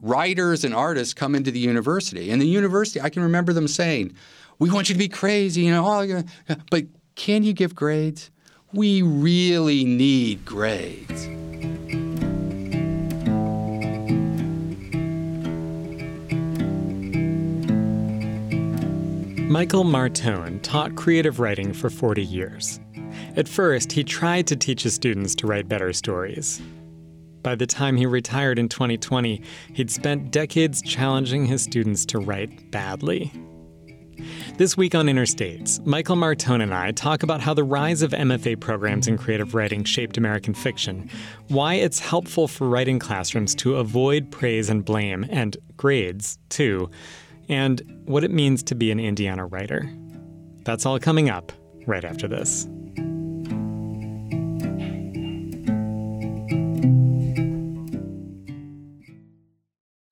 writers and artists come into the university. And the university, I can remember them saying, we want you to be crazy, you know, but can you give grades? We really need grades. Michael Martone taught creative writing for 40 years. At first, he tried to teach his students to write better stories. By the time he retired in 2020, he'd spent decades challenging his students to write badly. This week on Interstates, Michael Martone and I talk about how the rise of MFA programs in creative writing shaped American fiction, why it's helpful for writing classrooms to avoid praise and blame, and grades, too, and what it means to be an Indiana writer. That's all coming up right after this.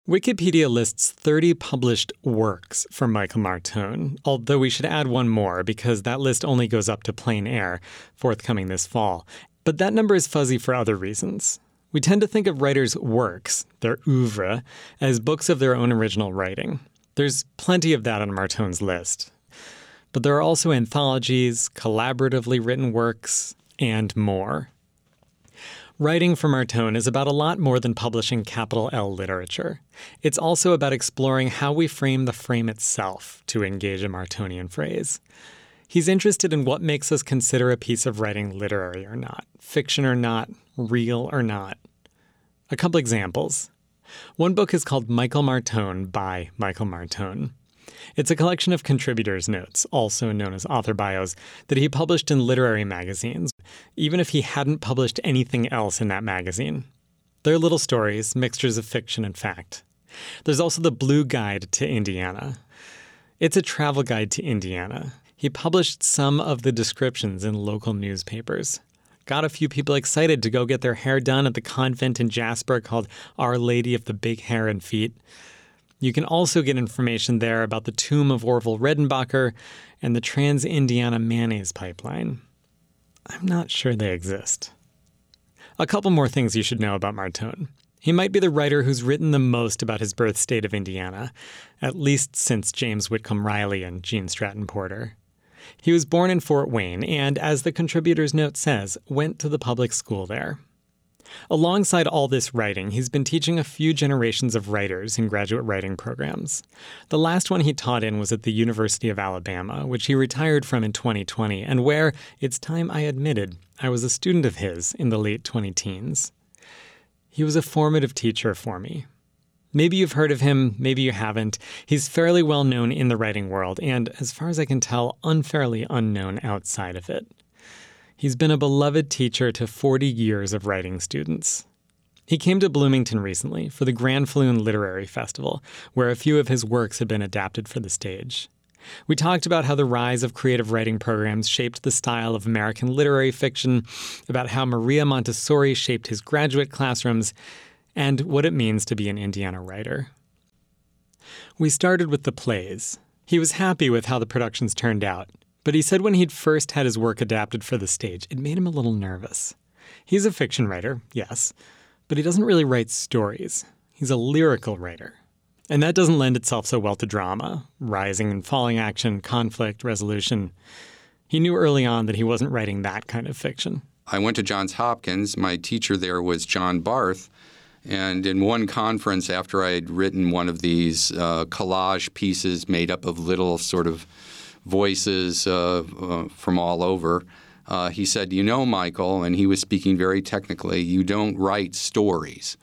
Wikipedia lists 30 published works for Michael Martone, although we should add one more because that list only goes up to Plein Air, forthcoming this fall. But that number is fuzzy for other reasons. We tend to think of writers' works, their oeuvre, as books of their own original writing. There's plenty of that on Martone's list. But there are also anthologies, collaboratively written works, and more. Writing for Martone is about a lot more than publishing capital L literature. It's also about exploring how we frame the frame itself, to engage a Martonian phrase. He's interested in what makes us consider a piece of writing literary or not, fiction or not, real or not. A couple examples. One book is called Michael Martone by Michael Martone. It's a collection of contributors' notes, also known as author bios, that he published in literary magazines, even if he hadn't published anything else in that magazine. They're little stories, mixtures of fiction and fact. There's also the Blue Guide to Indiana. It's a travel guide to Indiana. He published some of the descriptions in local newspapers. Got a few people excited to go get their hair done at the convent in Jasper called Our Lady of the Big Hair and Feet. You can also get information there about the tomb of Orville Redenbacher and the Trans-Indiana Mayonnaise Pipeline. I'm not sure they exist. A couple more things you should know about Martone. He might be the writer who's written the most about his birth state of Indiana, at least since James Whitcomb Riley and Gene Stratton Porter. He was born in Fort Wayne and, as the contributor's note says, went to the public school there. Alongside all this writing, he's been teaching a few generations of writers in graduate writing programs. The last one he taught in was at the University of Alabama, which he retired from in 2020, and where, it's time I admitted, I was a student of his in the late 20-teens. He was a formative teacher for me. Maybe you've heard of him, maybe you haven't. He's fairly well known in the writing world, and, as far as I can tell, unfairly unknown outside of it. He's been a beloved teacher to 40 years of writing students. He came to Bloomington recently for the Grand Falloon Literary Festival, where a few of his works had been adapted for the stage. We talked about how the rise of creative writing programs shaped the style of American literary fiction, about how Maria Montessori shaped his graduate classrooms, and what it means to be an Indiana writer. We started with the plays. He was happy with how the productions turned out. But he said when he'd first had his work adapted for the stage, it made him a little nervous. He's a fiction writer, yes, but he doesn't really write stories. He's a lyrical writer. And that doesn't lend itself so well to drama, rising and falling action, conflict, resolution. He knew early on that he wasn't writing that kind of fiction. I went to Johns Hopkins. My teacher there was John Barth. And in one conference, after I had written one of these collage pieces made up of little sort of voices from all over, he said, you know, Michael, and he was speaking very technically, you don't write stories.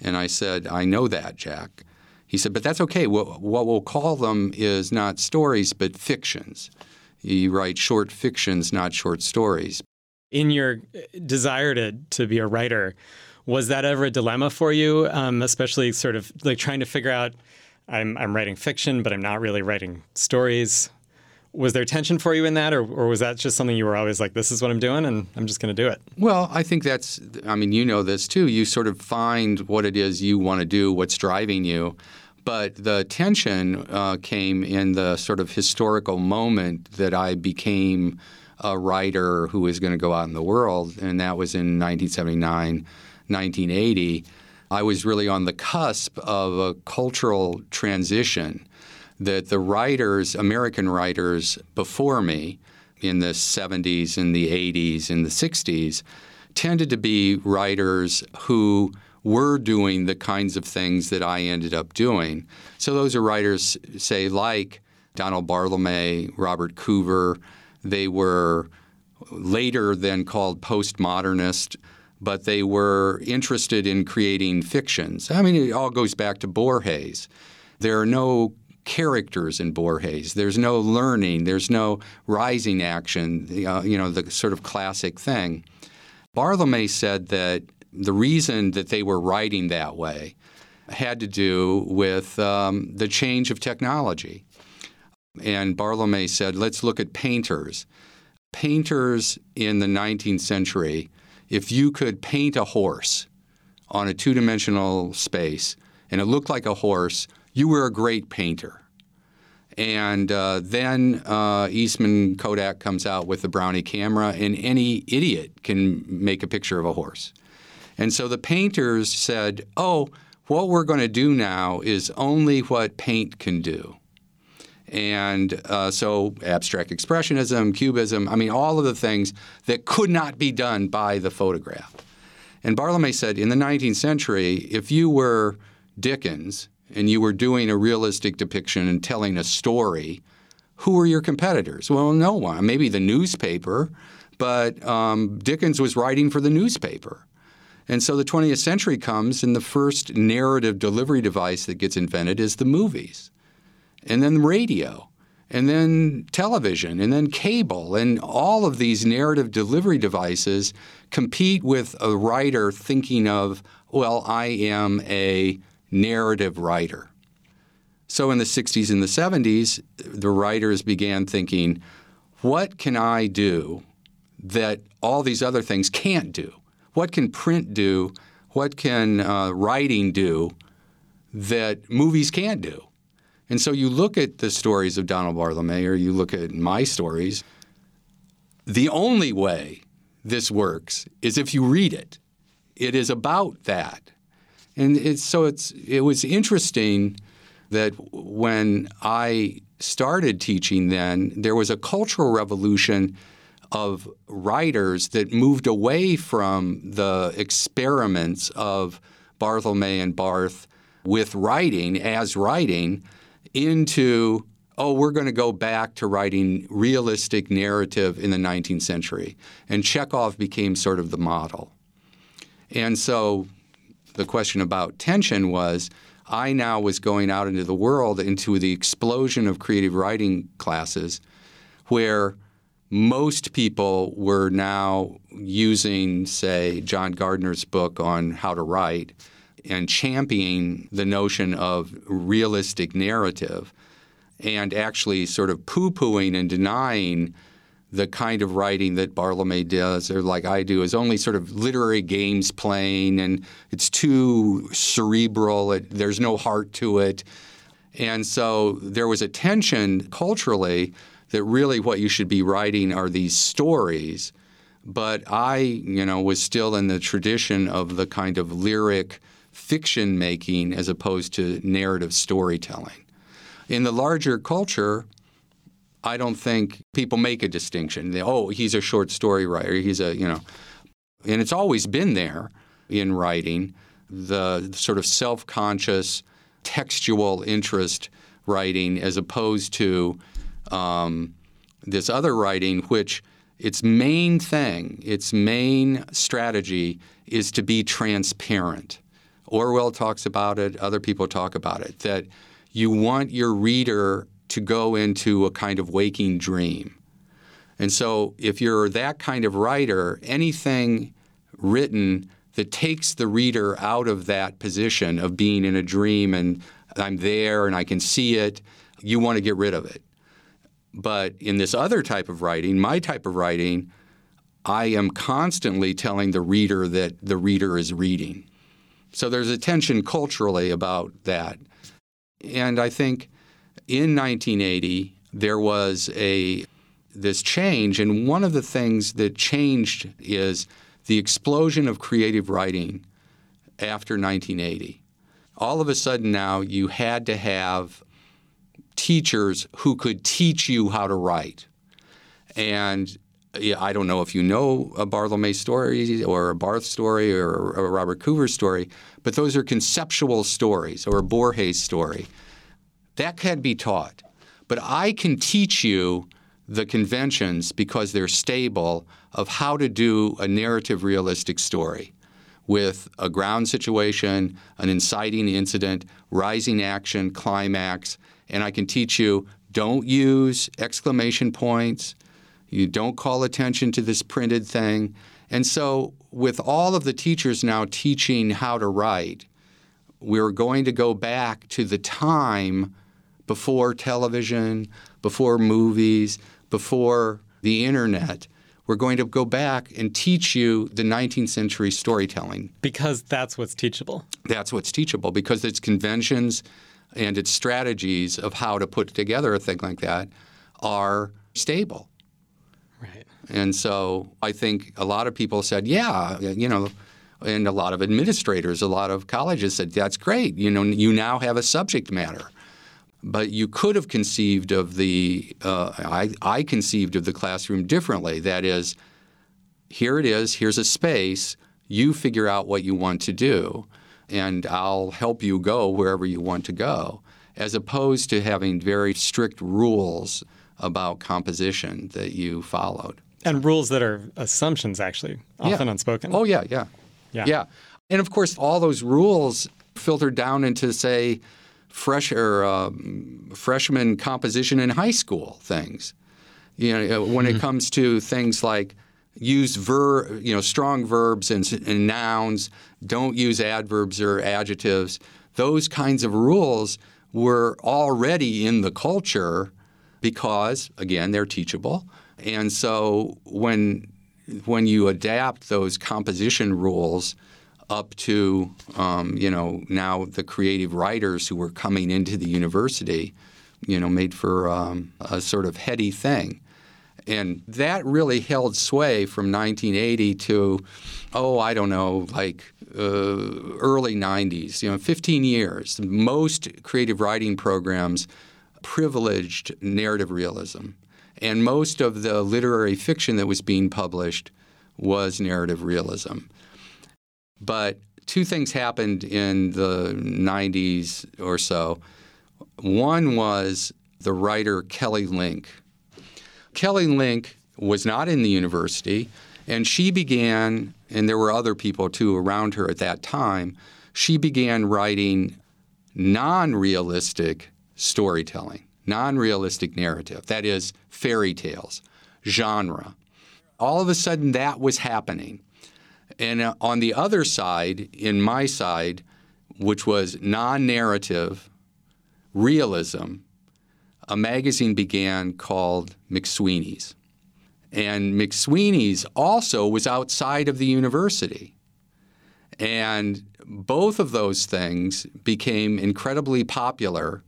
And I said, I know that, Jack. He said, but that's okay. What we'll call them is not stories, but fictions. You write short fictions, not short stories. In your desire to be a writer, was that ever a dilemma for you, especially sort of like trying to figure out, I'm writing fiction, but I'm not really writing stories? Was there tension for you in that, or was that just something you were always like, this is what I'm doing, and I'm just going to do it? Well, I think that's – I mean, you know this too. You sort of find what it is you want to do, what's driving you. But the tension came in the sort of historical moment that I became a writer who was going to go out in the world, and that was in 1979, 1980. I was really on the cusp of a cultural transition that the writers, American writers before me in the 70s and the 80s and the 60s, tended to be writers who were doing the kinds of things that I ended up doing. So those are writers, say, like Donald Barthelme, Robert Coover. They were later then called postmodernist, but they were interested in creating fictions. I mean, it all goes back to Borges. There are no characters in Borges. There's no learning. There's no rising action, the sort of classic thing. Barthelme said that the reason that they were writing that way had to do with the change of technology. And Barthelme said, let's look at painters. Painters in the 19th century, if you could paint a horse on a two-dimensional space and it looked like a horse, you were a great painter. And then Eastman Kodak comes out with the Brownie camera, and any idiot can make a picture of a horse. And so the painters said, oh, what we're going to do now is only what paint can do. And so abstract expressionism, cubism, I mean, all of the things that could not be done by the photograph. And Barthelme said in the 19th century, if you were Dickens and you were doing a realistic depiction and telling a story, who were your competitors? Well, no one. Maybe the newspaper, but Dickens was writing for the newspaper. And so the 20th century comes, and the first narrative delivery device that gets invented is the movies, and then radio, and then television, and then cable. And all of these narrative delivery devices compete with a writer thinking of, well, I am a narrative writer. So in the 60s and the 70s, the writers began thinking, what can I do that all these other things can't do? What can print do? What can writing do that movies can't do? And so you look at the stories of Donald Barthelme, or you look at my stories. The only way this works is if you read it. It is about that. And it was interesting that when I started teaching then, there was a cultural revolution of writers that moved away from the experiments of Barthelme and Barth with writing as writing into, oh, we're going to go back to writing realistic narrative in the 19th century. And Chekhov became sort of the model. And so the question about tension was, I now was going out into the world, into the explosion of creative writing classes where most people were now using, say, John Gardner's book on how to write and championing the notion of realistic narrative and actually sort of poo-pooing and denying the kind of writing that Barthelme does or like I do is only sort of literary games playing and it's too cerebral, there's no heart to it. And so there was a tension culturally that really what you should be writing are these stories. But I, was still in the tradition of the kind of lyric fiction making as opposed to narrative storytelling. In the larger culture, I don't think people make a distinction. He's a short story writer. He's a. And it's always been there in writing, the sort of self-conscious, textual interest writing as opposed to this other writing, which its main thing, its main strategy is to be transparent. Orwell talks about it. Other people talk about it, that you want your reader to go into a kind of waking dream. And so if you're that kind of writer, anything written that takes the reader out of that position of being in a dream and I'm there and I can see it, you want to get rid of it. But in this other type of writing, my type of writing, I am constantly telling the reader that the reader is reading. So there's a tension culturally about that. And I think in 1980, there was this change. And one of the things that changed is the explosion of creative writing after 1980. All of a sudden now you had to have teachers who could teach you how to write. And I don't know if you know a Barthelme story or a Barth story or a Robert Coover story, but those are conceptual stories, or a Borges story. That can be taught. But I can teach you the conventions, because they're stable, of how to do a narrative realistic story with a ground situation, an inciting incident, rising action, climax. And I can teach you, don't use exclamation points. You don't call attention to this printed thing. And so with all of the teachers now teaching how to write, we're going to go back to the time before television, before movies, before the internet. We're going to go back and teach you the 19th century storytelling. Because that's what's teachable. That's what's teachable, because it's conventions and its strategies of how to put together a thing like that are stable. Right. And so I think a lot of people said, yeah, you know, and a lot of administrators, a lot of colleges said, that's great. You know, you now have a subject matter. But you could have conceived of the I conceived of the classroom differently. That is, here it is. Here's a space. You figure out what you want to do, and I'll help you go wherever you want to go, as opposed to having very strict rules about composition that you followed. And rules that are assumptions, actually, often unspoken. Oh, yeah. And, of course, all those rules filtered down into, say, freshman composition in high school things. You know, when it comes to things like use strong verbs and nouns, don't use adverbs or adjectives. Those kinds of rules were already in the culture because, again, they're teachable. And so when you adapt those composition rules up to, now the creative writers who were coming into the university, made for a sort of heady thing. And that really held sway from 1980 to, early 90s, 15 years. Most creative writing programs privileged narrative realism. And most of the literary fiction that was being published was narrative realism. But two things happened in the 90s or so. One was the writer Kelly Link. Kelly Link was not in the university, and she began, and there were other people too around her at that time, she began writing non-realistic storytelling, non-realistic narrative, that is, fairy tales, genre. All of a sudden that was happening. And on the other side, in my side, which was non-narrative realism, a magazine began called McSweeney's. And McSweeney's also was outside of the university. And both of those things became incredibly popular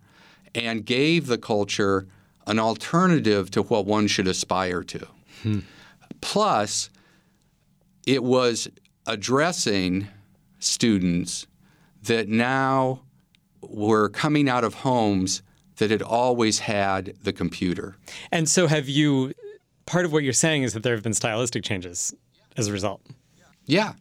and gave the culture an alternative to what one should aspire to. Plus, it was addressing students that now were coming out of homes that had always had the computer. And so part of what you're saying is that there have been stylistic changes as a result. Yeah.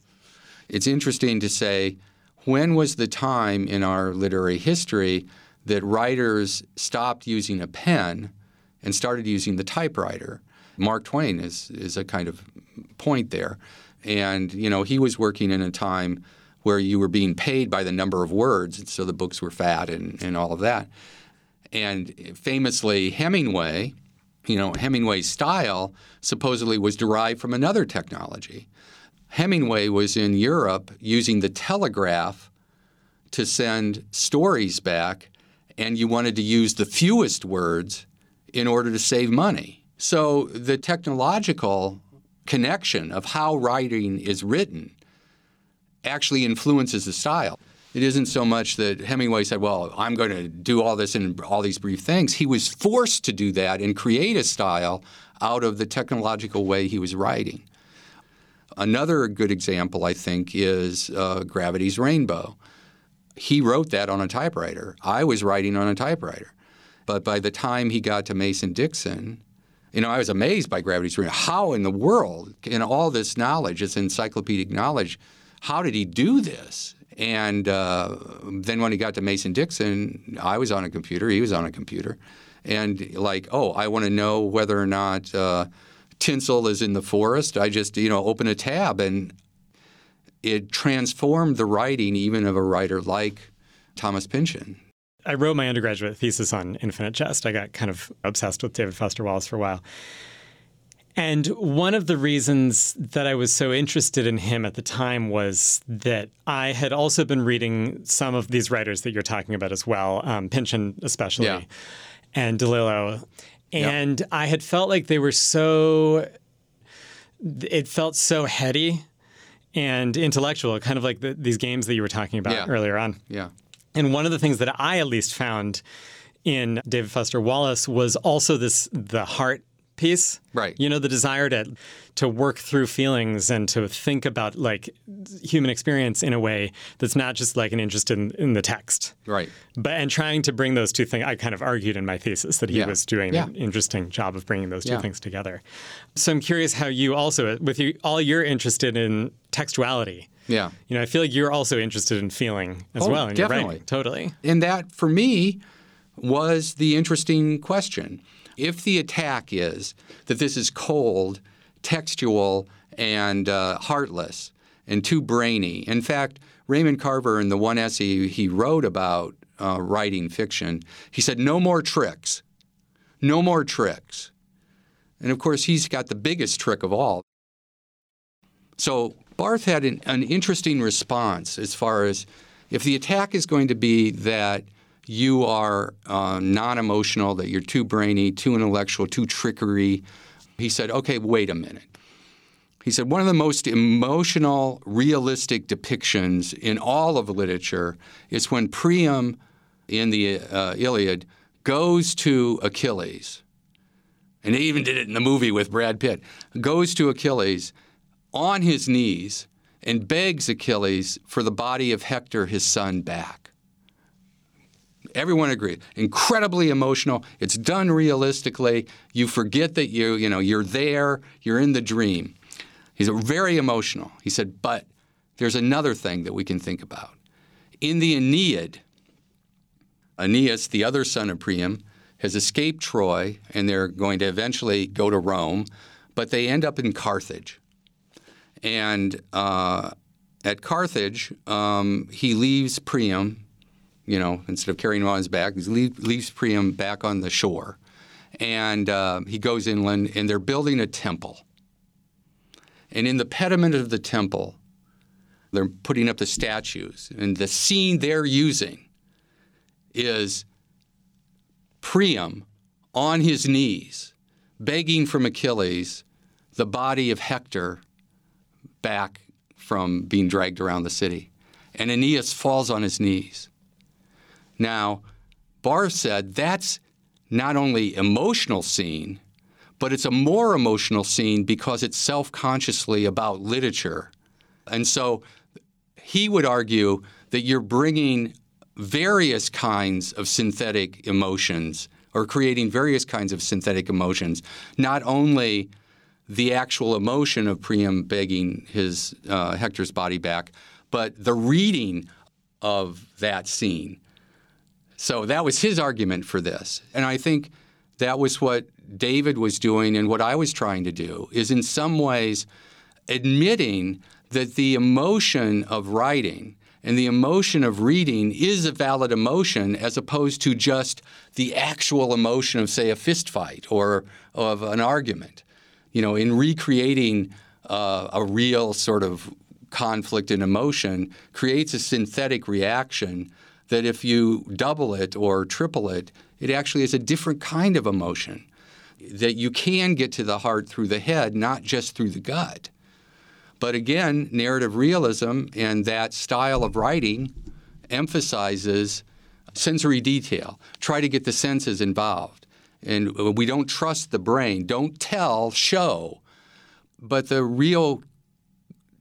It's interesting to say, when was the time in our literary history that writers stopped using a pen and started using the typewriter? Mark Twain is a kind of point there. And, he was working in a time where you were being paid by the number of words, and so the books were fat and all of that. And famously, Hemingway, Hemingway's style supposedly was derived from another technology. Hemingway was in Europe using the telegraph to send stories back, and you wanted to use the fewest words in order to save money. So the technological connection of how writing is written actually influences the style. It isn't so much that Hemingway said, well, I'm going to do all this in all these brief things. He was forced to do that and create a style out of the technological way he was writing. Another good example, I think, is Gravity's Rainbow. He wrote that on a typewriter. I was writing on a typewriter. But by the time he got to Mason Dixon, you know, I was amazed by Gravity's Rainbow. How in the world, in all this knowledge, this encyclopedic knowledge, how did he do this? And then when he got to Mason Dixon, I was on a computer. He was on a computer. And like, oh, I want to know whether or not tinsel is in the forest. I just, you know, open a tab. And it transformed the writing even of a writer like Thomas Pynchon. I wrote my undergraduate thesis on infinite jest. I got kind of obsessed with David Foster Wallace for a while. And one of the reasons that I was so interested in him at the time was that I had also been reading some of these writers that you're talking about as well, Pynchon especially, yeah, and DeLillo. And yeah, I had felt like they were it felt so heady and intellectual, kind of like these games that you were talking about, yeah, earlier on. Yeah. And one of the things that I at least found in David Foster Wallace was also the heart piece. Right. You know, the desire to work through feelings and to think about, like, human experience in a way that's not just like an interest in the text. Right. And trying to bring those two things. I kind of argued in my thesis that he, yeah, was doing, yeah, an interesting job of bringing those two, yeah, things together. So I'm curious how you also, you're interested in textuality. Yeah. You know, I feel like you're also interested in feeling as well. And definitely. You're writing. Totally. And that, for me, was the interesting question. If the attack is that this is cold, textual, and heartless, and too brainy. In fact, Raymond Carver, in the one essay he wrote about writing fiction, he said, no more tricks. No more tricks. And, of course, he's got the biggest trick of all. So Barth had an interesting response as far as if the attack is going to be that you are non-emotional, that you're too brainy, too intellectual, too trickery. He said, okay, wait a minute. He said, one of the most emotional, realistic depictions in all of literature is when Priam in the Iliad goes to Achilles, and they even did it in the movie with Brad Pitt, goes to Achilles on his knees and begs Achilles for the body of Hector, his son, back. Everyone agreed. Incredibly emotional. It's done realistically. You forget that you're there. You're in the dream. He's very emotional. He said, but there's another thing that we can think about. In the Aeneid, Aeneas, the other son of Priam, has escaped Troy, and they're going to eventually go to Rome, but they end up in Carthage. And at Carthage, he leaves Priam, you know, instead of carrying him on his back, he leaves Priam back on the shore. And he goes inland, and they're building a temple. And in the pediment of the temple, they're putting up the statues. And the scene they're using is Priam on his knees, begging from Achilles the body of Hector back from being dragged around the city. And Aeneas falls on his knees. Now, Barth said that's not only emotional scene, but it's a more emotional scene because it's self-consciously about literature. And so he would argue that you're bringing various kinds of synthetic emotions or creating various kinds of synthetic emotions, not only the actual emotion of Priam begging his Hector's body back, but the reading of that scene. So that was his argument for this. And I think that was what David was doing and what I was trying to do, is in some ways admitting that the emotion of writing and the emotion of reading is a valid emotion as opposed to just the actual emotion of, say, a fist fight or of an argument. You know, in recreating a real sort of conflict and emotion creates a synthetic reaction that if you double it or triple it, it actually is a different kind of emotion that you can get to the heart through the head, not just through the gut. But again, narrative realism and that style of writing emphasizes sensory detail. Try to get the senses involved. And we don't trust the brain. Don't tell, show. But the real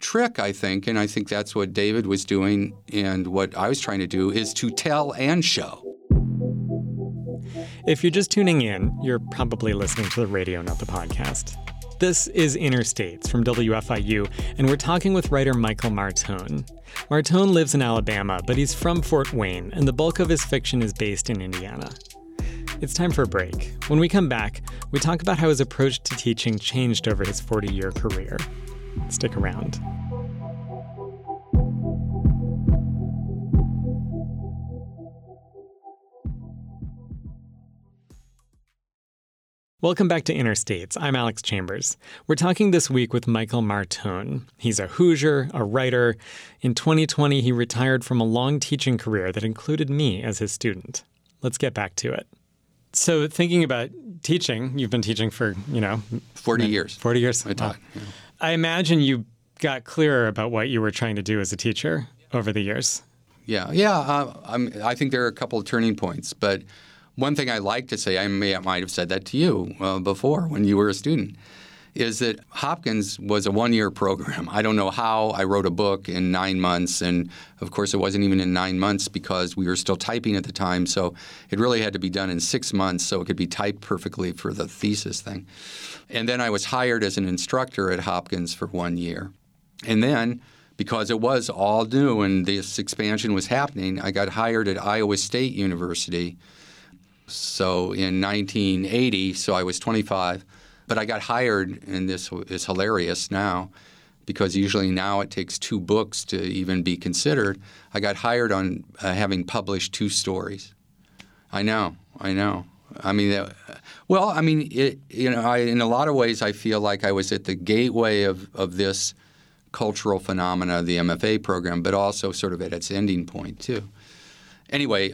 trick, I think, and I think that's what David was doing and what I was trying to do, is to tell and show. If you're just tuning in, you're probably listening to the radio, not the podcast. This is Interstates from WFIU, and we're talking with writer Michael Martone. Martone lives in Alabama, but he's from Fort Wayne, and the bulk of his fiction is based in Indiana. It's time for a break. When we come back, we talk about how his approach to teaching changed over his 40-year career. Stick around. Welcome back to Interstates. I'm Alex Chambers. We're talking this week with Michael Martone. He's a Hoosier, a writer. In 2020, he retired from a long teaching career that included me as his student. Let's get back to it. So thinking about teaching, you've been teaching for, 40 years. 40 years. I taught. Wow. Yeah. I imagine you got clearer about what you were trying to do as a teacher over the years. Yeah. I think there are a couple of turning points, but one thing I like to say, I might have said that to you before when you were a student, is that Hopkins was a one-year program. I don't know how I wrote a book in 9 months, and of course it wasn't even in 9 months because we were still typing at the time, so it really had to be done in 6 months so it could be typed perfectly for the thesis thing. And then I was hired as an instructor at Hopkins for 1 year. And then, because it was all new and this expansion was happening, I got hired at Iowa State University. So in 1980, so I was 25, but I got hired, and this is hilarious now, because usually now it takes 2 books to even be considered. I got hired on having published 2 stories. I know. In a lot of ways, I feel like I was at the gateway of this cultural phenomena, the MFA program, but also sort of at its ending point, too. Anyway.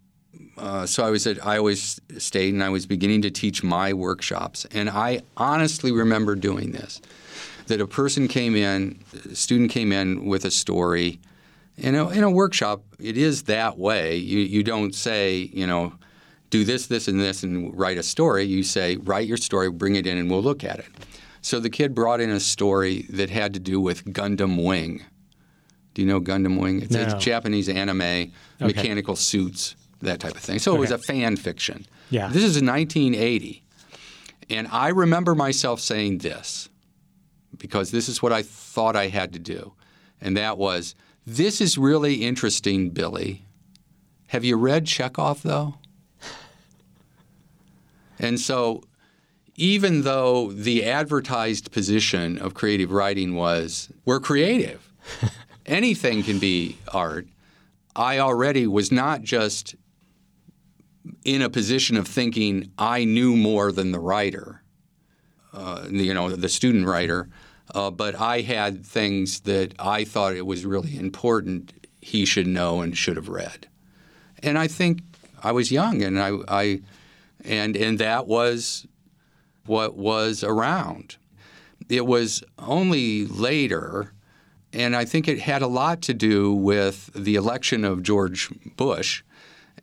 So I was at Iowa State, and I was beginning to teach my workshops. And I honestly remember doing this, that a student came in with a story. And in a workshop, it is that way. You don't say, do this, this, and this, and write a story. You say, write your story, bring it in, and we'll look at it. So the kid brought in a story that had to do with Gundam Wing. Do you know Gundam Wing? No. It's Japanese anime, okay. Mechanical suits. That type of thing. So okay. It was a fan fiction. Yeah. This is 1980. And I remember myself saying this, because this is what I thought I had to do. And that was, this is really interesting, Billy. Have you read Chekhov, though? And so even though the advertised position of creative writing was, we're creative. Anything can be art. I already was not just in a position of thinking I knew more than the writer, the student writer, but I had things that I thought it was really important he should know and should have read. And I think I was young, and I that was what was around. It was only later, and I think it had a lot to do with the election of George Bush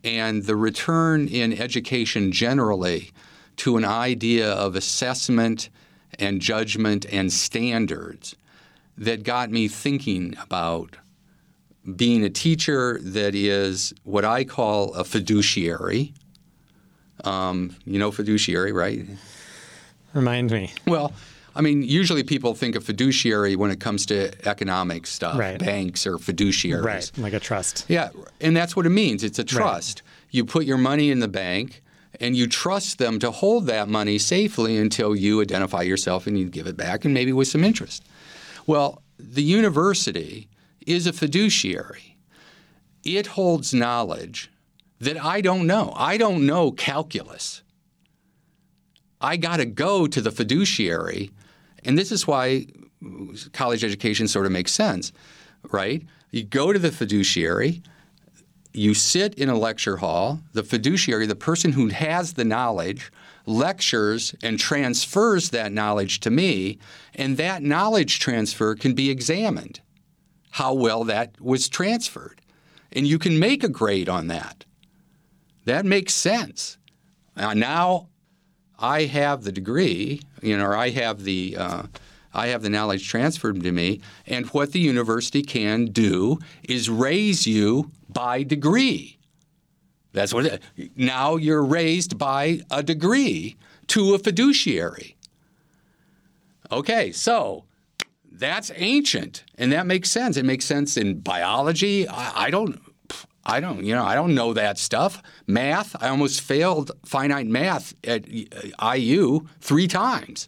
and the return in education generally to an idea of assessment and judgment and standards that got me thinking about being a teacher that is what I call a fiduciary. You know fiduciary, right? Remind me. Well, usually people think of fiduciary when it comes to economic stuff. Right. Banks are fiduciaries. Right, like a trust. Yeah, and that's what it means. It's a trust. Right. You put your money in the bank, and you trust them to hold that money safely until you identify yourself and you give it back, and maybe with some interest. Well, the university is a fiduciary. It holds knowledge that I don't know. I don't know calculus. I got to go to the fiduciary. And this is why college education sort of makes sense, right? You go to the fiduciary, you sit in a lecture hall, the fiduciary, the person who has the knowledge, lectures and transfers that knowledge to me, and that knowledge transfer can be examined, how well that was transferred. And you can make a grade on that. That makes sense. Now I have the degree, or I have the I have the knowledge transferred to me, and what the university can do is raise you by degree. That's what it is. Now you're raised by a degree to a fiduciary. Okay, so that's ancient, and that makes sense. It makes sense in biology. I don't know that stuff. Math, I almost failed finite math at IU 3 times.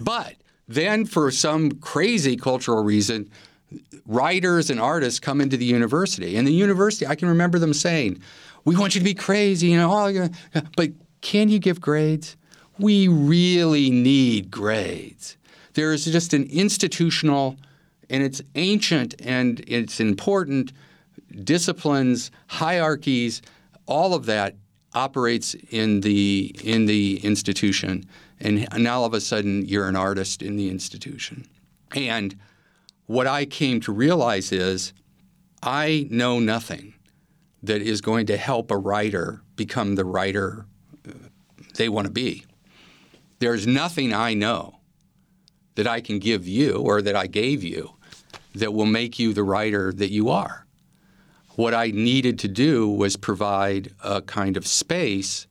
But then for some crazy cultural reason, writers and artists come into the university. And the university, I can remember them saying, we want you to be crazy, but can you give grades? We really need grades. There is just an institutional, and it's ancient and it's important, disciplines, hierarchies, all of that operates in the institution. And all of a sudden, you're an artist in the institution. And what I came to realize is I know nothing that is going to help a writer become the writer they want to be. There's nothing I know that I can give you or that I gave you that will make you the writer that you are. What I needed to do was provide a kind of space,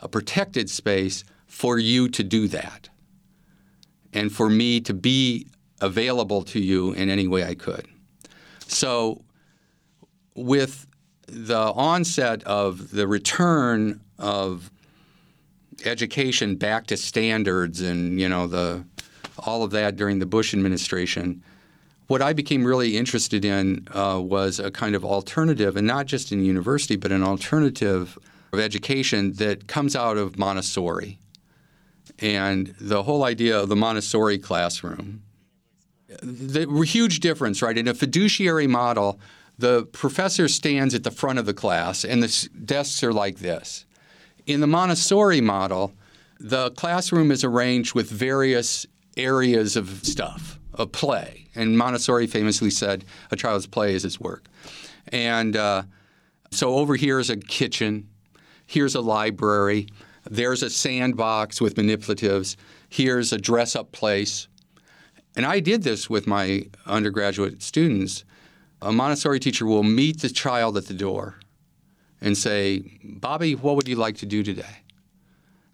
a protected space, for you to do that and for me to be available to you in any way I could. So with the onset of the return of education back to standards and all of that during the Bush administration, what I became really interested in was a kind of alternative, and not just in university, but an alternative of education that comes out of Montessori. And the whole idea of the Montessori classroom, the huge difference, right? In a fiduciary model, the professor stands at the front of the class and the desks are like this. In the Montessori model, the classroom is arranged with various areas of stuff, of play. And Montessori famously said, a child's play is his work. And so over here is a kitchen. Here's a library. There's a sandbox with manipulatives. Here's a dress-up place. And I did this with my undergraduate students. A Montessori teacher will meet the child at the door and say, Bobby, what would you like to do today?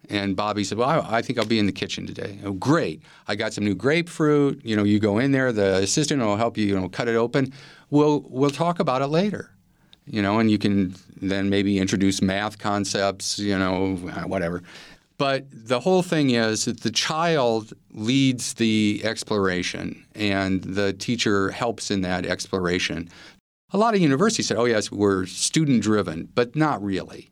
And Bobby said, well, I think I'll be in the kitchen today. Oh, great. I got some new grapefruit. You go in there. The assistant will help you, cut it open. We'll talk about it later. And you can then maybe introduce math concepts, whatever. But the whole thing is that the child leads the exploration, and the teacher helps in that exploration. A lot of universities said, oh, yes, we're student-driven, but not really.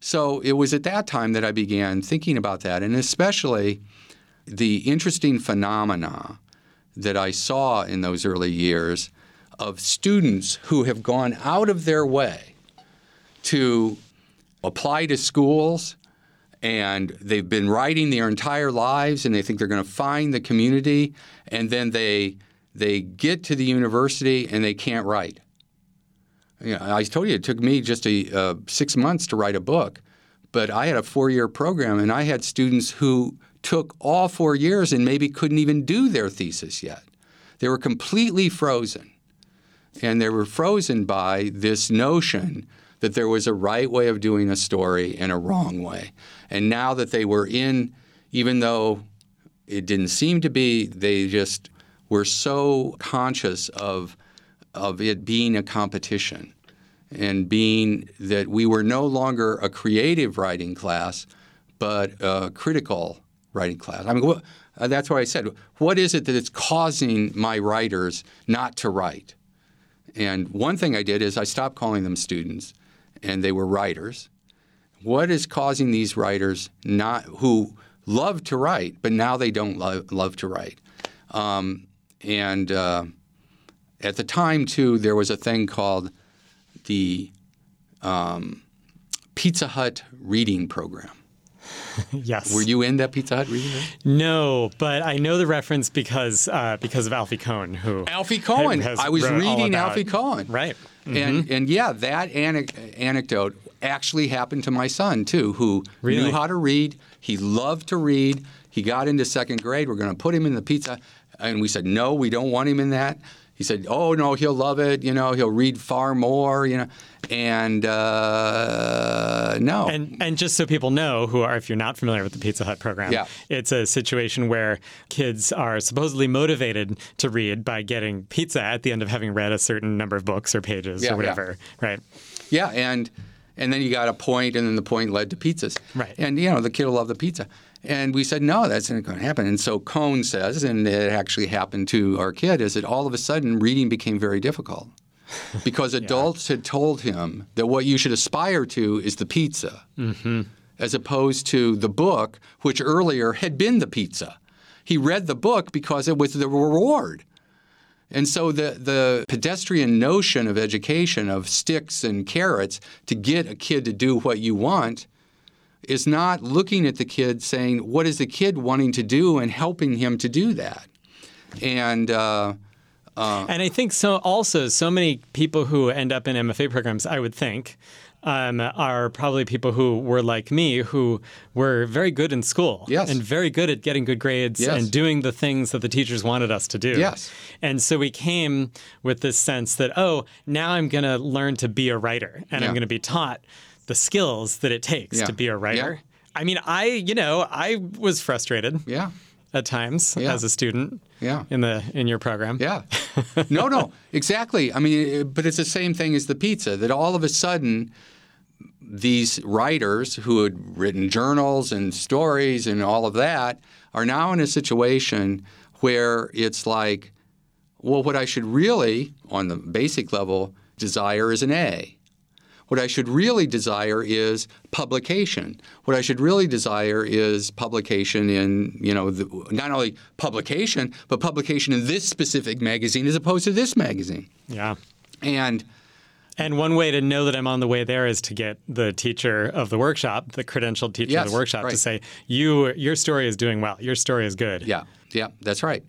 So it was at that time that I began thinking about that, and especially the interesting phenomena that I saw in those early years of students who have gone out of their way to apply to schools, and they've been writing their entire lives, and they think they're going to find the community, and then they get to the university and they can't write. I told you it took me just 6 months to write a book, but I had a 4-year program, and I had students who took all 4 years and maybe couldn't even do their thesis yet. They were completely frozen. And they were frozen by this notion that there was a right way of doing a story and a wrong way. And now that they were in, even though it didn't seem to be, they just were so conscious of it being a competition and being that we were no longer a creative writing class, but a critical writing class. I mean, that's why I said, what is it that is causing my writers not to write? And one thing I did is I stopped calling them students, and they were writers. What is causing these writers who love to write, but now they don't love to write? At the time, too, there was a thing called the Pizza Hut reading program. Yes. Were you in that Pizza Hut reading room? No, but I know the reference because of Alfie Kohn, who Alfie Kohn. I was reading Alfie Kohn. Right. Mm-hmm. And yeah, that anecdote actually happened to my son too, who really knew how to read. He loved to read. He got into second grade. We're going to put him in the Pizza. And we said, no, we don't want him in that. He said, oh, no, he'll love it. You know, he'll read far more, you know. And no. And just so people know who are, if you're not familiar with the Pizza Hut program, yeah. It's a situation where kids are supposedly motivated to read by getting pizza at the end of having read a certain number of books or pages or whatever, right? Yeah, and then you got a point, and then the point led to pizzas. Right. And, you know, the kid will love the pizza. And we said, no, that's not going to happen. And so Kohn says, and it actually happened to our kid, is that all of a sudden reading became very difficult because adults had told him that what you should aspire to is the pizza as opposed to the book, which earlier had been the pizza. He read the book because it was the reward. And so the pedestrian notion of education, of sticks and carrots, to get a kid to do what you want is not looking at the kid saying, what is the kid wanting to do and helping him to do that? And I think so. Also, so many people who end up in MFA programs, I would think, are probably people who were like me, who were very good in school and very good at getting good grades and doing the things that the teachers wanted us to do. Yes. And so we came with this sense that, oh, now I'm going to learn to be a writer and I'm going to be taught the skills that it takes to be a writer. Yeah. I mean, I was frustrated at times as a student in your program. Yeah. No, exactly. I mean, but it's the same thing as the pizza, that all of a sudden these writers who had written journals and stories and all of that are now in a situation where it's like, well, what I should really, on the basic level, desire is an A. What I should really desire is publication. What I should really desire is publication in, you know, not only publication, but publication in this specific magazine as opposed to this magazine. Yeah. And one way to know that I'm on the way there is to get the teacher of the workshop, the credentialed teacher of the workshop, to say, your story is doing well. Your story is good. Yeah, that's right.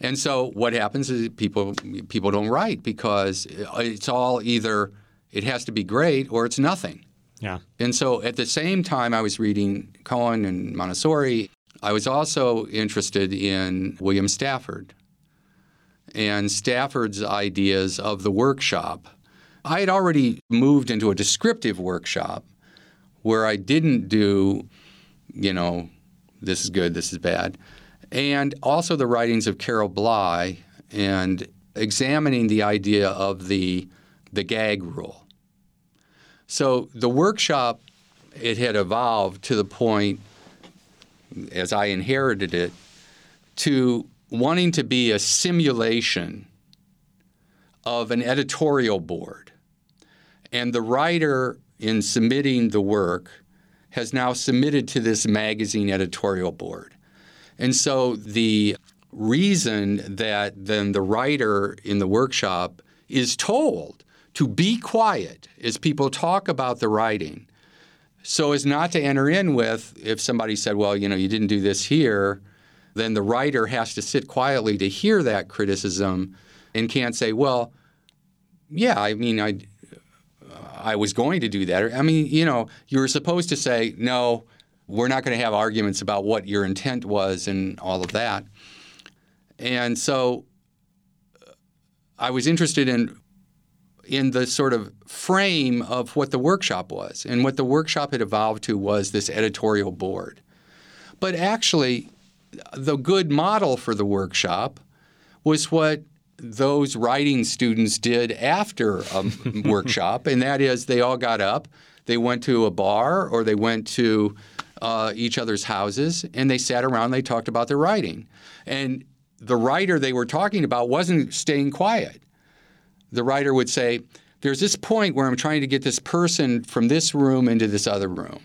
And so what happens is people don't write because it's all either it has to be great or it's nothing. Yeah. And so at the same time I was reading Kohn and Montessori, I was also interested in William Stafford and Stafford's ideas of the workshop. I had already moved into a descriptive workshop where I didn't do, you know, this is good, this is bad. And also the writings of Carol Bly and examining the idea of the gag rule. So the workshop, it had evolved to the point, as I inherited it, to wanting to be a simulation of an editorial board. And the writer, in submitting the work, has now submitted to this magazine editorial board. And so the reason that then the writer in the workshop is told to be quiet as people talk about the writing so as not to enter in with, if somebody said, well, you know, you didn't do this here, then the writer has to sit quietly to hear that criticism and can't say, well, yeah, I mean, I was going to do that. I mean, you know, you were supposed to say, no, we're not going to have arguments about what your intent was and all of that. And so I was interested in the sort of frame of what the workshop was. And what the workshop had evolved to was this editorial board. But actually, the good model for the workshop was what those writing students did after a workshop, and that is they all got up, they went to a bar, or they went to each other's houses, and they sat around, they talked about their writing. And the writer they were talking about wasn't staying quiet. The writer would say, there's this point where I'm trying to get this person from this room into this other room.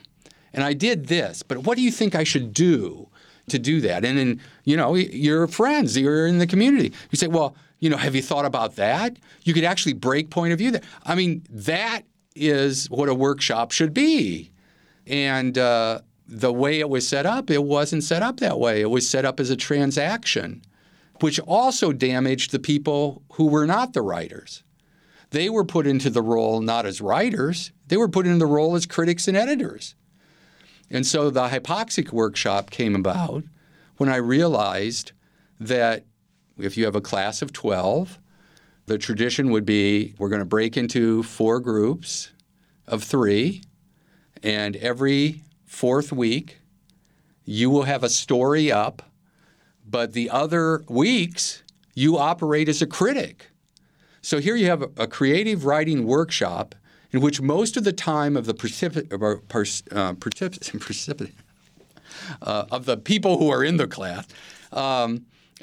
And I did this, but what do you think I should do to do that? And then, you know, your friends, you're in the community. You say, well, you know, have you thought about that? You could actually break point of view there. I mean, that is what a workshop should be. And the way it was set up, it wasn't set up that way. It was set up as a transaction, which also damaged the people who were not the writers. They were put into the role not as writers. They were put into the role as critics and editors. And so the hypoxic workshop came about when I realized that If you have a class of 12, the tradition would be we're going to break into four groups of three, and every fourth week you will have a story up, but the other weeks you operate as a critic. So here you have a creative writing workshop in which most of the time of the people who are in the class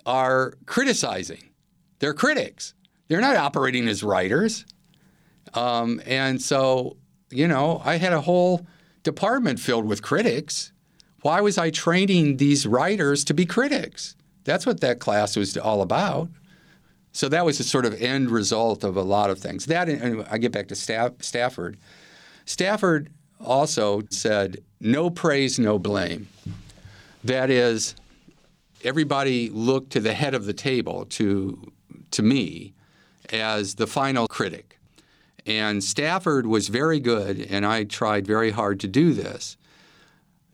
are criticizing. They're critics. They're not operating as writers. And so, you know, I had a whole department filled with critics. Why was I training these writers to be critics? That's what that class was all about. So that was the sort of end result of a lot of things. That, and I get back to Stafford. Stafford also said, no praise, no blame. That is, everybody looked to the head of the table, to me, as the final critic. And Stafford was very good, and I tried very hard to do this,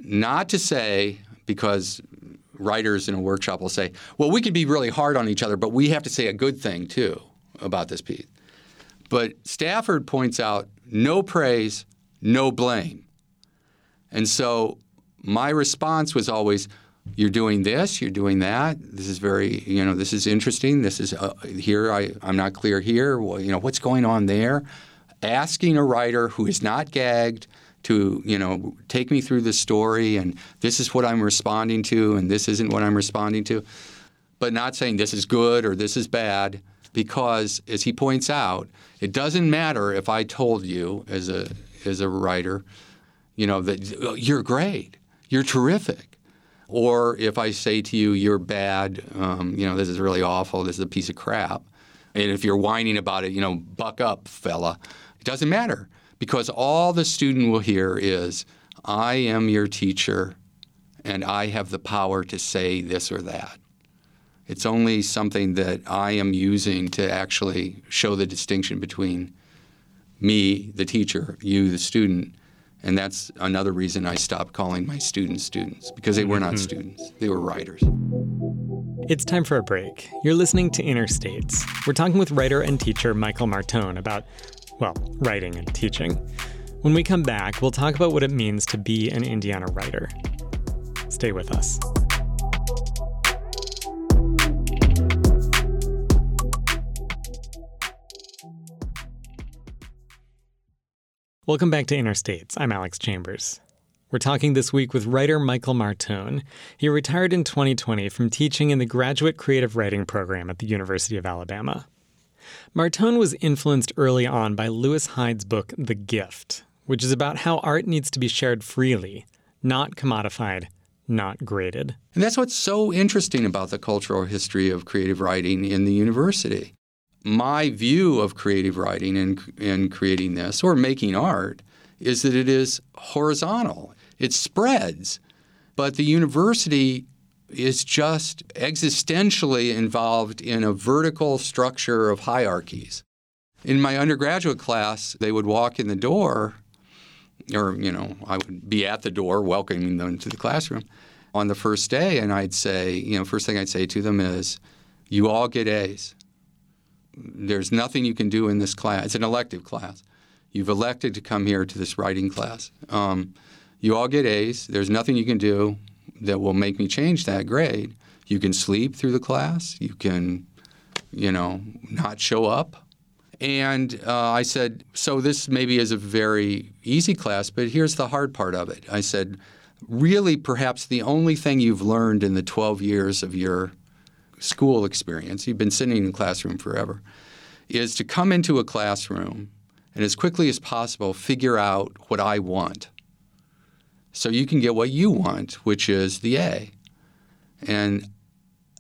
not to say, because writers in a workshop will say, well, we can be really hard on each other, but we have to say a good thing, too, about this piece. But Stafford points out, no praise, no blame. And so my response was always, you're doing this, you're doing that, this is very, you know, this is interesting, this is here, I'm not clear here, well, you know, what's going on there? Asking a writer who is not gagged to, you know, take me through the story, and this is what I'm responding to, and this isn't what I'm responding to, but not saying this is good or this is bad, because, as he points out, it doesn't matter if I told you as a writer, you know, that you're great, you're terrific. Or if I say to you, you're bad, you know, this is really awful, this is a piece of crap, and if you're whining about it, you know, buck up, fella, it doesn't matter. Because all the student will hear is, I am your teacher, and I have the power to say this or that. It's only something that I am using to actually show the distinction between me, the teacher, you, the student. And that's another reason I stopped calling my students students, because they were not students. They were writers. It's time for a break. You're listening to Interstates. We're talking with writer and teacher Michael Martone about, well, writing and teaching. When we come back, we'll talk about what it means to be an Indiana writer. Stay with us. Welcome back to Interstates. I'm Alex Chambers. We're talking this week with writer Michael Martone. He retired in 2020 from teaching in the Graduate Creative Writing Program at the University of Alabama. Martone was influenced early on by Lewis Hyde's book, The Gift, which is about how art needs to be shared freely, not commodified, not graded. And that's what's so interesting about the cultural history of creative writing in the university. My view of creative writing and creating this, or making art, is that it is horizontal. It spreads. But the university is just existentially involved in a vertical structure of hierarchies. In my undergraduate class, they would walk in the door, or, you know, I would be at the door welcoming them to the classroom on the first day, and I'd say, you know, first thing I'd say to them is, you all get A's. There's nothing you can do in this class. It's an elective class. You've elected to come here to this writing class. You all get A's. There's nothing you can do that will make me change that grade. You can sleep through the class. You can, you know, not show up. And I said, so this maybe is a very easy class, but here's the hard part of it. I said, really, perhaps the only thing you've learned in the 12 years of your school experience, you've been sitting in the classroom forever, is to come into a classroom and as quickly as possible figure out what I want. So you can get what you want, which is the A. And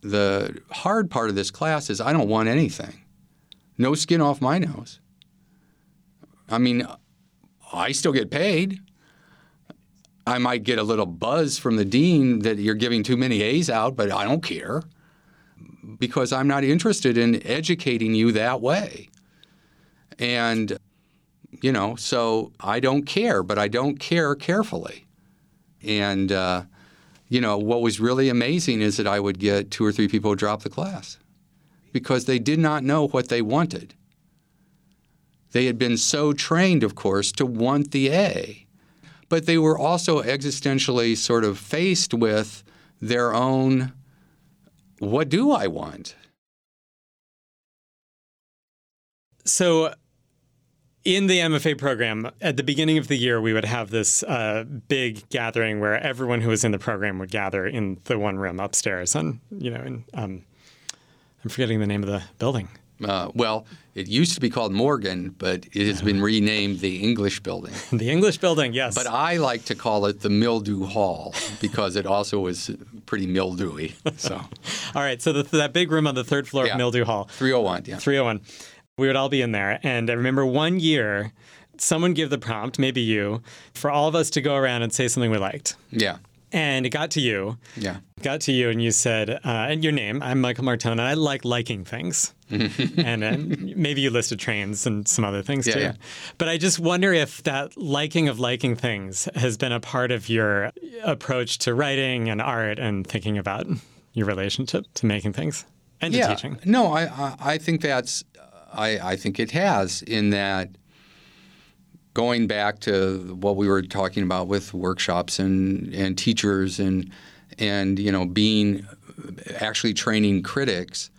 the hard part of this class is I don't want anything. No skin off my nose. I mean, I still get paid. I might get a little buzz from the dean that you're giving too many A's out, but I don't care, because I'm not interested in educating you that way. And, you know, so I don't care, but I don't care carefully. And, you know, what was really amazing is that I would get two or three people who dropped the class. because they did not know what they wanted. They had been so trained, of course, to want the A. But they were also existentially sort of faced with their own, what do I want? So in the MFA program, at the beginning of the year, we would have this big gathering where everyone who was in the program would gather in the one room upstairs. And, you know, in, I'm forgetting the name of the building. Well, it used to be called Morgan, but it has been renamed the English Building. The English Building, yes. But I like to call it the Mildew Hall because it also was pretty mildewy. So, all right. So that big room on the third floor of Mildew Hall. 301, yeah. 301. We would all be in there. And I remember one year, someone gave the prompt, maybe you, for all of us to go around and say something we liked. Yeah. And it got to you. Yeah. It got to you and you said, and your name, I'm Michael Martone, and I like liking things. And maybe you listed trains and some other things too. Yeah. But I just wonder if that liking of liking things has been a part of your approach to writing and art and thinking about your relationship to making things and to teaching. No, I think that's, I think it has, in that going back to what we were talking about with workshops and teachers and you know, being actually training critics.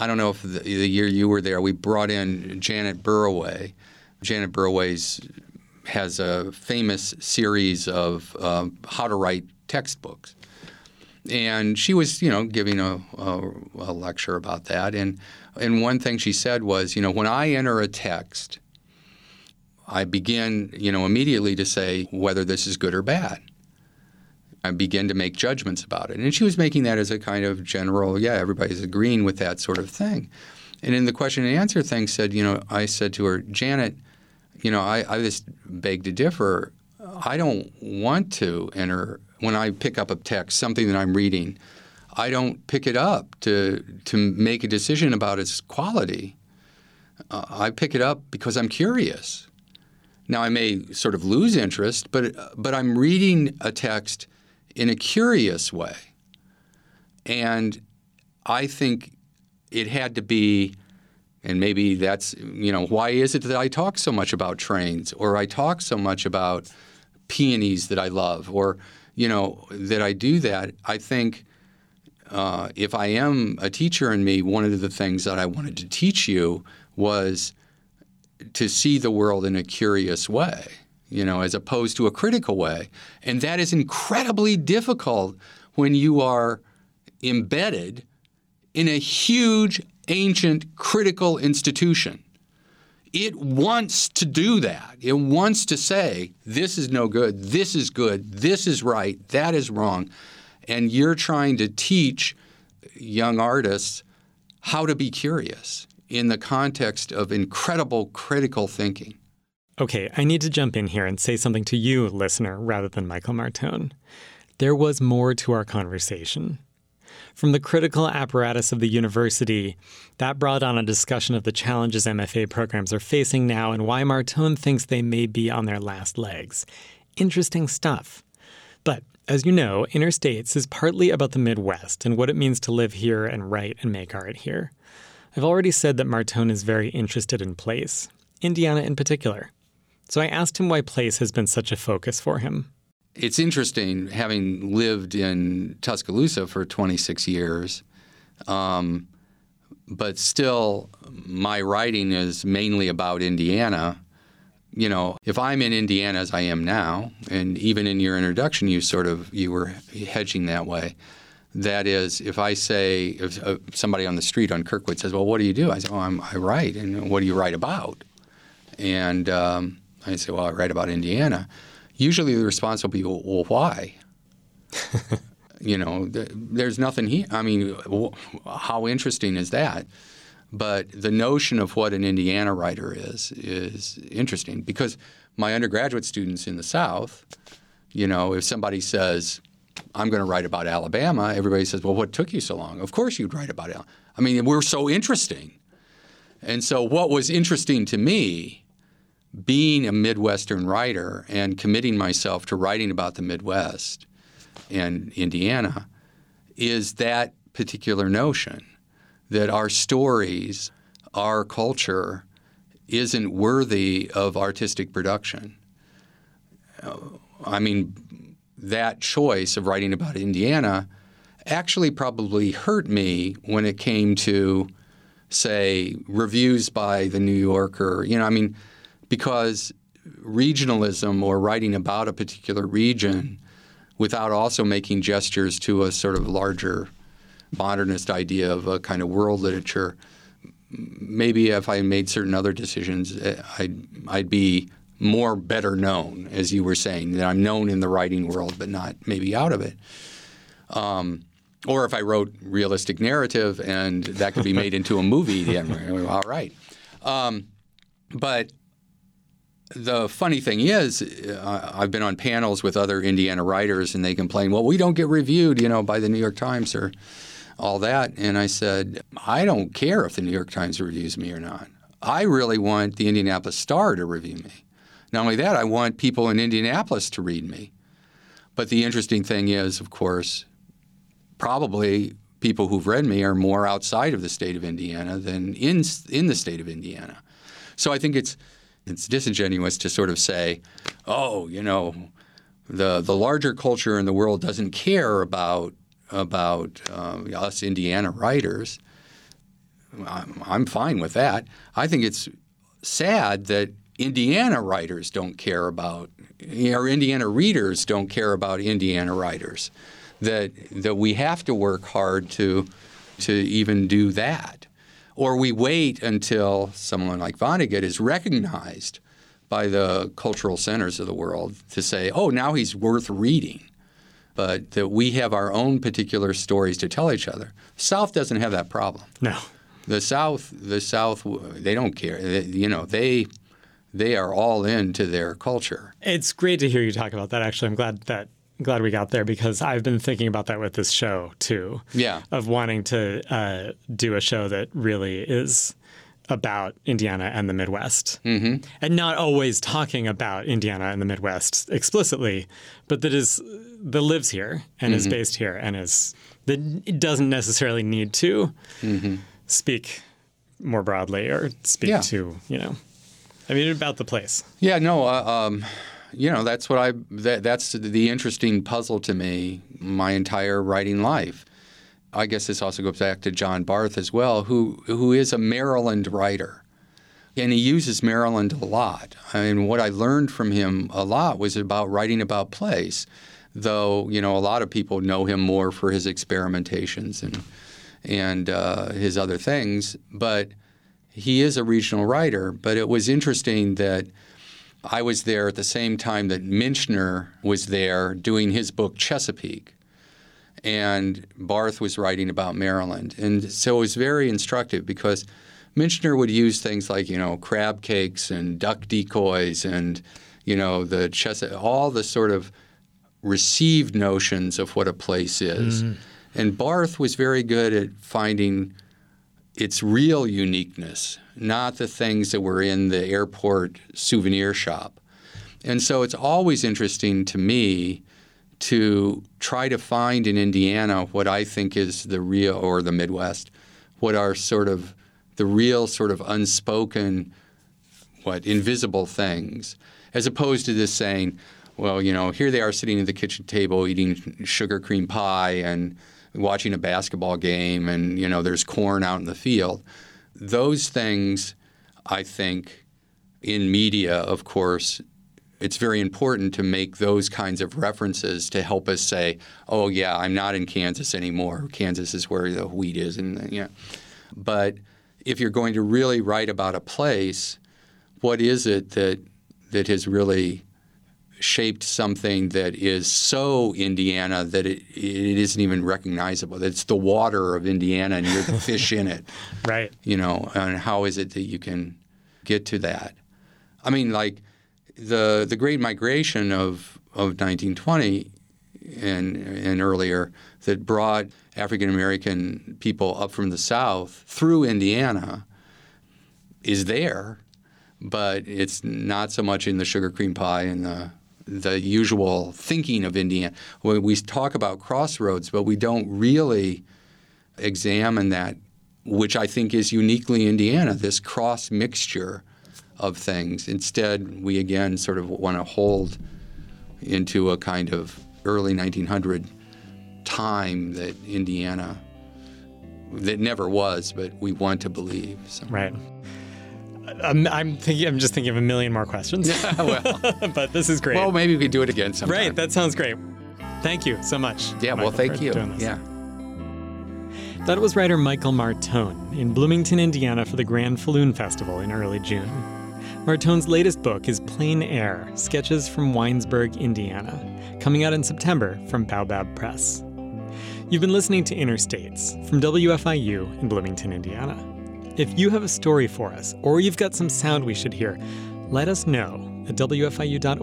I don't know if the year you were there, we brought in Janet Burroway. Janet Burroway's has a famous series of how to write textbooks. And she was, you know, giving a lecture about that. And one thing she said was, you know, when I enter a text, I begin, you know, immediately to say whether this is good or bad. I begin to make judgments about it. And she was making that as a kind of general, yeah, everybody's agreeing with that sort of thing. And in the question and answer thing said, you know, I said to her, Janet, you know, I just beg to differ. I don't want to enter, when I pick up a text, something that I'm reading, I don't pick it up to make a decision about its quality. I pick it up because I'm curious. Now, I may sort of lose interest, but I'm reading a text in a curious way. And I think it had to be, and maybe that's, you know, why is it that I talk so much about trains, or I talk so much about peonies that I love, or, you know, that I do that. I think if I am a teacher in me, one of the things that I wanted to teach you was to see the world in a curious way, you know, as opposed to a critical way. And that is incredibly difficult when you are embedded in a huge, ancient, critical institution. It wants to do that. It wants to say, this is no good, this is right, that is wrong. And you're trying to teach young artists how to be curious in the context of incredible critical thinking. Okay, I need to jump in here and say something to you, listener, rather than Michael Martone. There was more to our conversation. From the critical apparatus of the university, that brought on a discussion of the challenges MFA programs are facing now and why Martone thinks they may be on their last legs. Interesting stuff. But as you know, Interstates is partly about the Midwest and what it means to live here and write and make art here. I've already said that Martone is very interested in place, Indiana in particular. So I asked him why place has been such a focus for him. It's interesting, having lived in Tuscaloosa for 26 years, but still my writing is mainly about Indiana. You know, if I'm in Indiana as I am now, and even in your introduction you were hedging that way. That is, if I say, if somebody on the street on Kirkwood says, well, what do you do? I say, oh, I write. And what do you write about? And I say, well, I write about Indiana. Usually the response will be, well, why? You know, there's nothing here. I mean, how interesting is that? But the notion of what an Indiana writer is interesting, because my undergraduate students in the South, you know, if somebody says, I'm going to write about Alabama, everybody says, well, what took you so long? Of course you'd write about Alabama. I mean, we're so interesting. And so what was interesting to me, being a Midwestern writer and committing myself to writing about the Midwest and Indiana, is that particular notion that our stories, our culture, isn't worthy of artistic production. I mean, that choice of writing about Indiana actually probably hurt me when it came to, say, reviews by the New Yorker. You know, I mean, because regionalism or writing about a particular region without also making gestures to a sort of larger modernist idea of a kind of world literature, maybe if I made certain other decisions, I'd be more better known, as you were saying, that I'm known in the writing world but not maybe out of it. Or if I wrote realistic narrative and that could be made into a movie, then all right. But the funny thing is, I've been on panels with other Indiana writers and they complain, well, we don't get reviewed, you know, by the New York Times or all that. And I said, I don't care if the New York Times reviews me or not. I really want the Indianapolis Star to review me. Not only that, I want people in Indianapolis to read me. But the interesting thing is, of course, probably people who've read me are more outside of the state of Indiana than in the state of Indiana. So I think it's disingenuous to sort of say, oh, you know, the larger culture in the world doesn't care about us Indiana writers. I'm fine with that. I think it's sad that Indiana writers don't care about, or Indiana readers don't care about Indiana writers. That we have to work hard to even do that. Or we wait until someone like Vonnegut is recognized by the cultural centers of the world to say, oh, now he's worth reading. But that we have our own particular stories to tell each other. South doesn't have that problem. No. The South, they don't care. They are all into their culture. It's great to hear you talk about that, actually. I'm glad we got there, because I've been thinking about that with this show, too. Yeah. Of wanting to do a show that really is about Indiana and the Midwest. Mm-hmm. And not always talking about Indiana and the Midwest explicitly, but that lives here and mm-hmm. is based here and it doesn't necessarily need to mm-hmm. speak more broadly or speak yeah. to, you know, I mean, about the place. Yeah, no, you know, that's what that's the interesting puzzle to me, my entire writing life. I guess this also goes back to John Barth as well, who is a Maryland writer. And he uses Maryland a lot. I mean, what I learned from him a lot was about writing about place, though, you know, a lot of people know him more for his experimentations and his other things. But he is a regional writer. But it was interesting that I was there at the same time that Michener was there doing his book Chesapeake, and Barth was writing about Maryland. And so it was very instructive because Michener would use things like, you know, crab cakes and duck decoys and, you know, all the sort of received notions of what a place is. Mm-hmm. And Barth was very good at finding its real uniqueness, not the things that were in the airport souvenir shop. And so it's always interesting to me to try to find in Indiana what I think is the real, or the Midwest, what are sort of the real sort of unspoken, invisible things, as opposed to this saying, well, you know, here they are sitting at the kitchen table eating sugar cream pie and watching a basketball game and, you know, there's corn out in the field. Those things, I think, in media, of course, it's very important to make those kinds of references to help us say, oh, yeah, I'm not in Kansas anymore. Kansas is where the wheat is. And yeah. But if you're going to really write about a place, what is it that has really shaped something that is so Indiana that it isn't even recognizable? It's the water of Indiana and you're the fish in it. Right. You know, and how is it that you can get to that? I mean, like the Great Migration of 1920 and earlier that brought African-American people up from the South through Indiana is there, but it's not so much in the sugar cream pie and the usual thinking of Indiana. We talk about crossroads, but we don't really examine that which I think is uniquely Indiana, this cross mixture of things. Instead, we again sort of want to hold into a kind of early 1900 time that Indiana, that never was, but we want to believe. So. Right. I'm just thinking of a million more questions. Yeah, well, but this is great. Well, maybe we could do it again sometime. Right. That sounds great. Thank you so much. Yeah. Michael, well, thank you. Yeah. That was writer Michael Martone in Bloomington, Indiana for the Grand Falloon Festival in early June. Martone's latest book is Plein Air, Sketches from Winesburg, Indiana, coming out in September from Baobab Press. You've been listening to Interstates from WFIU in Bloomington, Indiana. If you have a story for us, or you've got some sound we should hear, let us know at wfiu.org/interstates.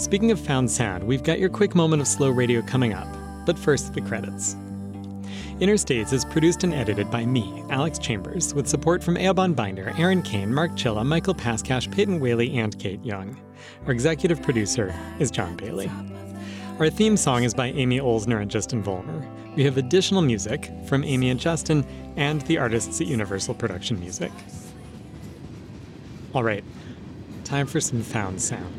Speaking of found sound, we've got your quick moment of slow radio coming up, but first the credits. Interstates is produced and edited by me, Alex Chambers, with support from Eobon Binder, Aaron Kane, Mark Chilla, Michael Pascash, Peyton Whaley, and Kate Young. Our executive producer is John Bailey. Our theme song is by Amy Olsner and Justin Vollmer. We have additional music from Amy and Justin and the artists at Universal Production Music. All right, time for some found sound.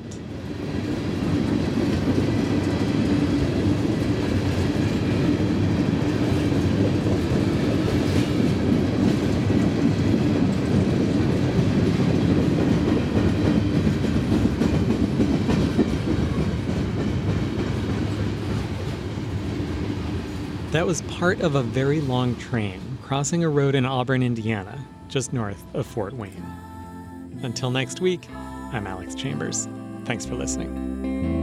That was part of a very long train crossing a road in Auburn, Indiana, just north of Fort Wayne. Until next week, I'm Alex Chambers. Thanks for listening.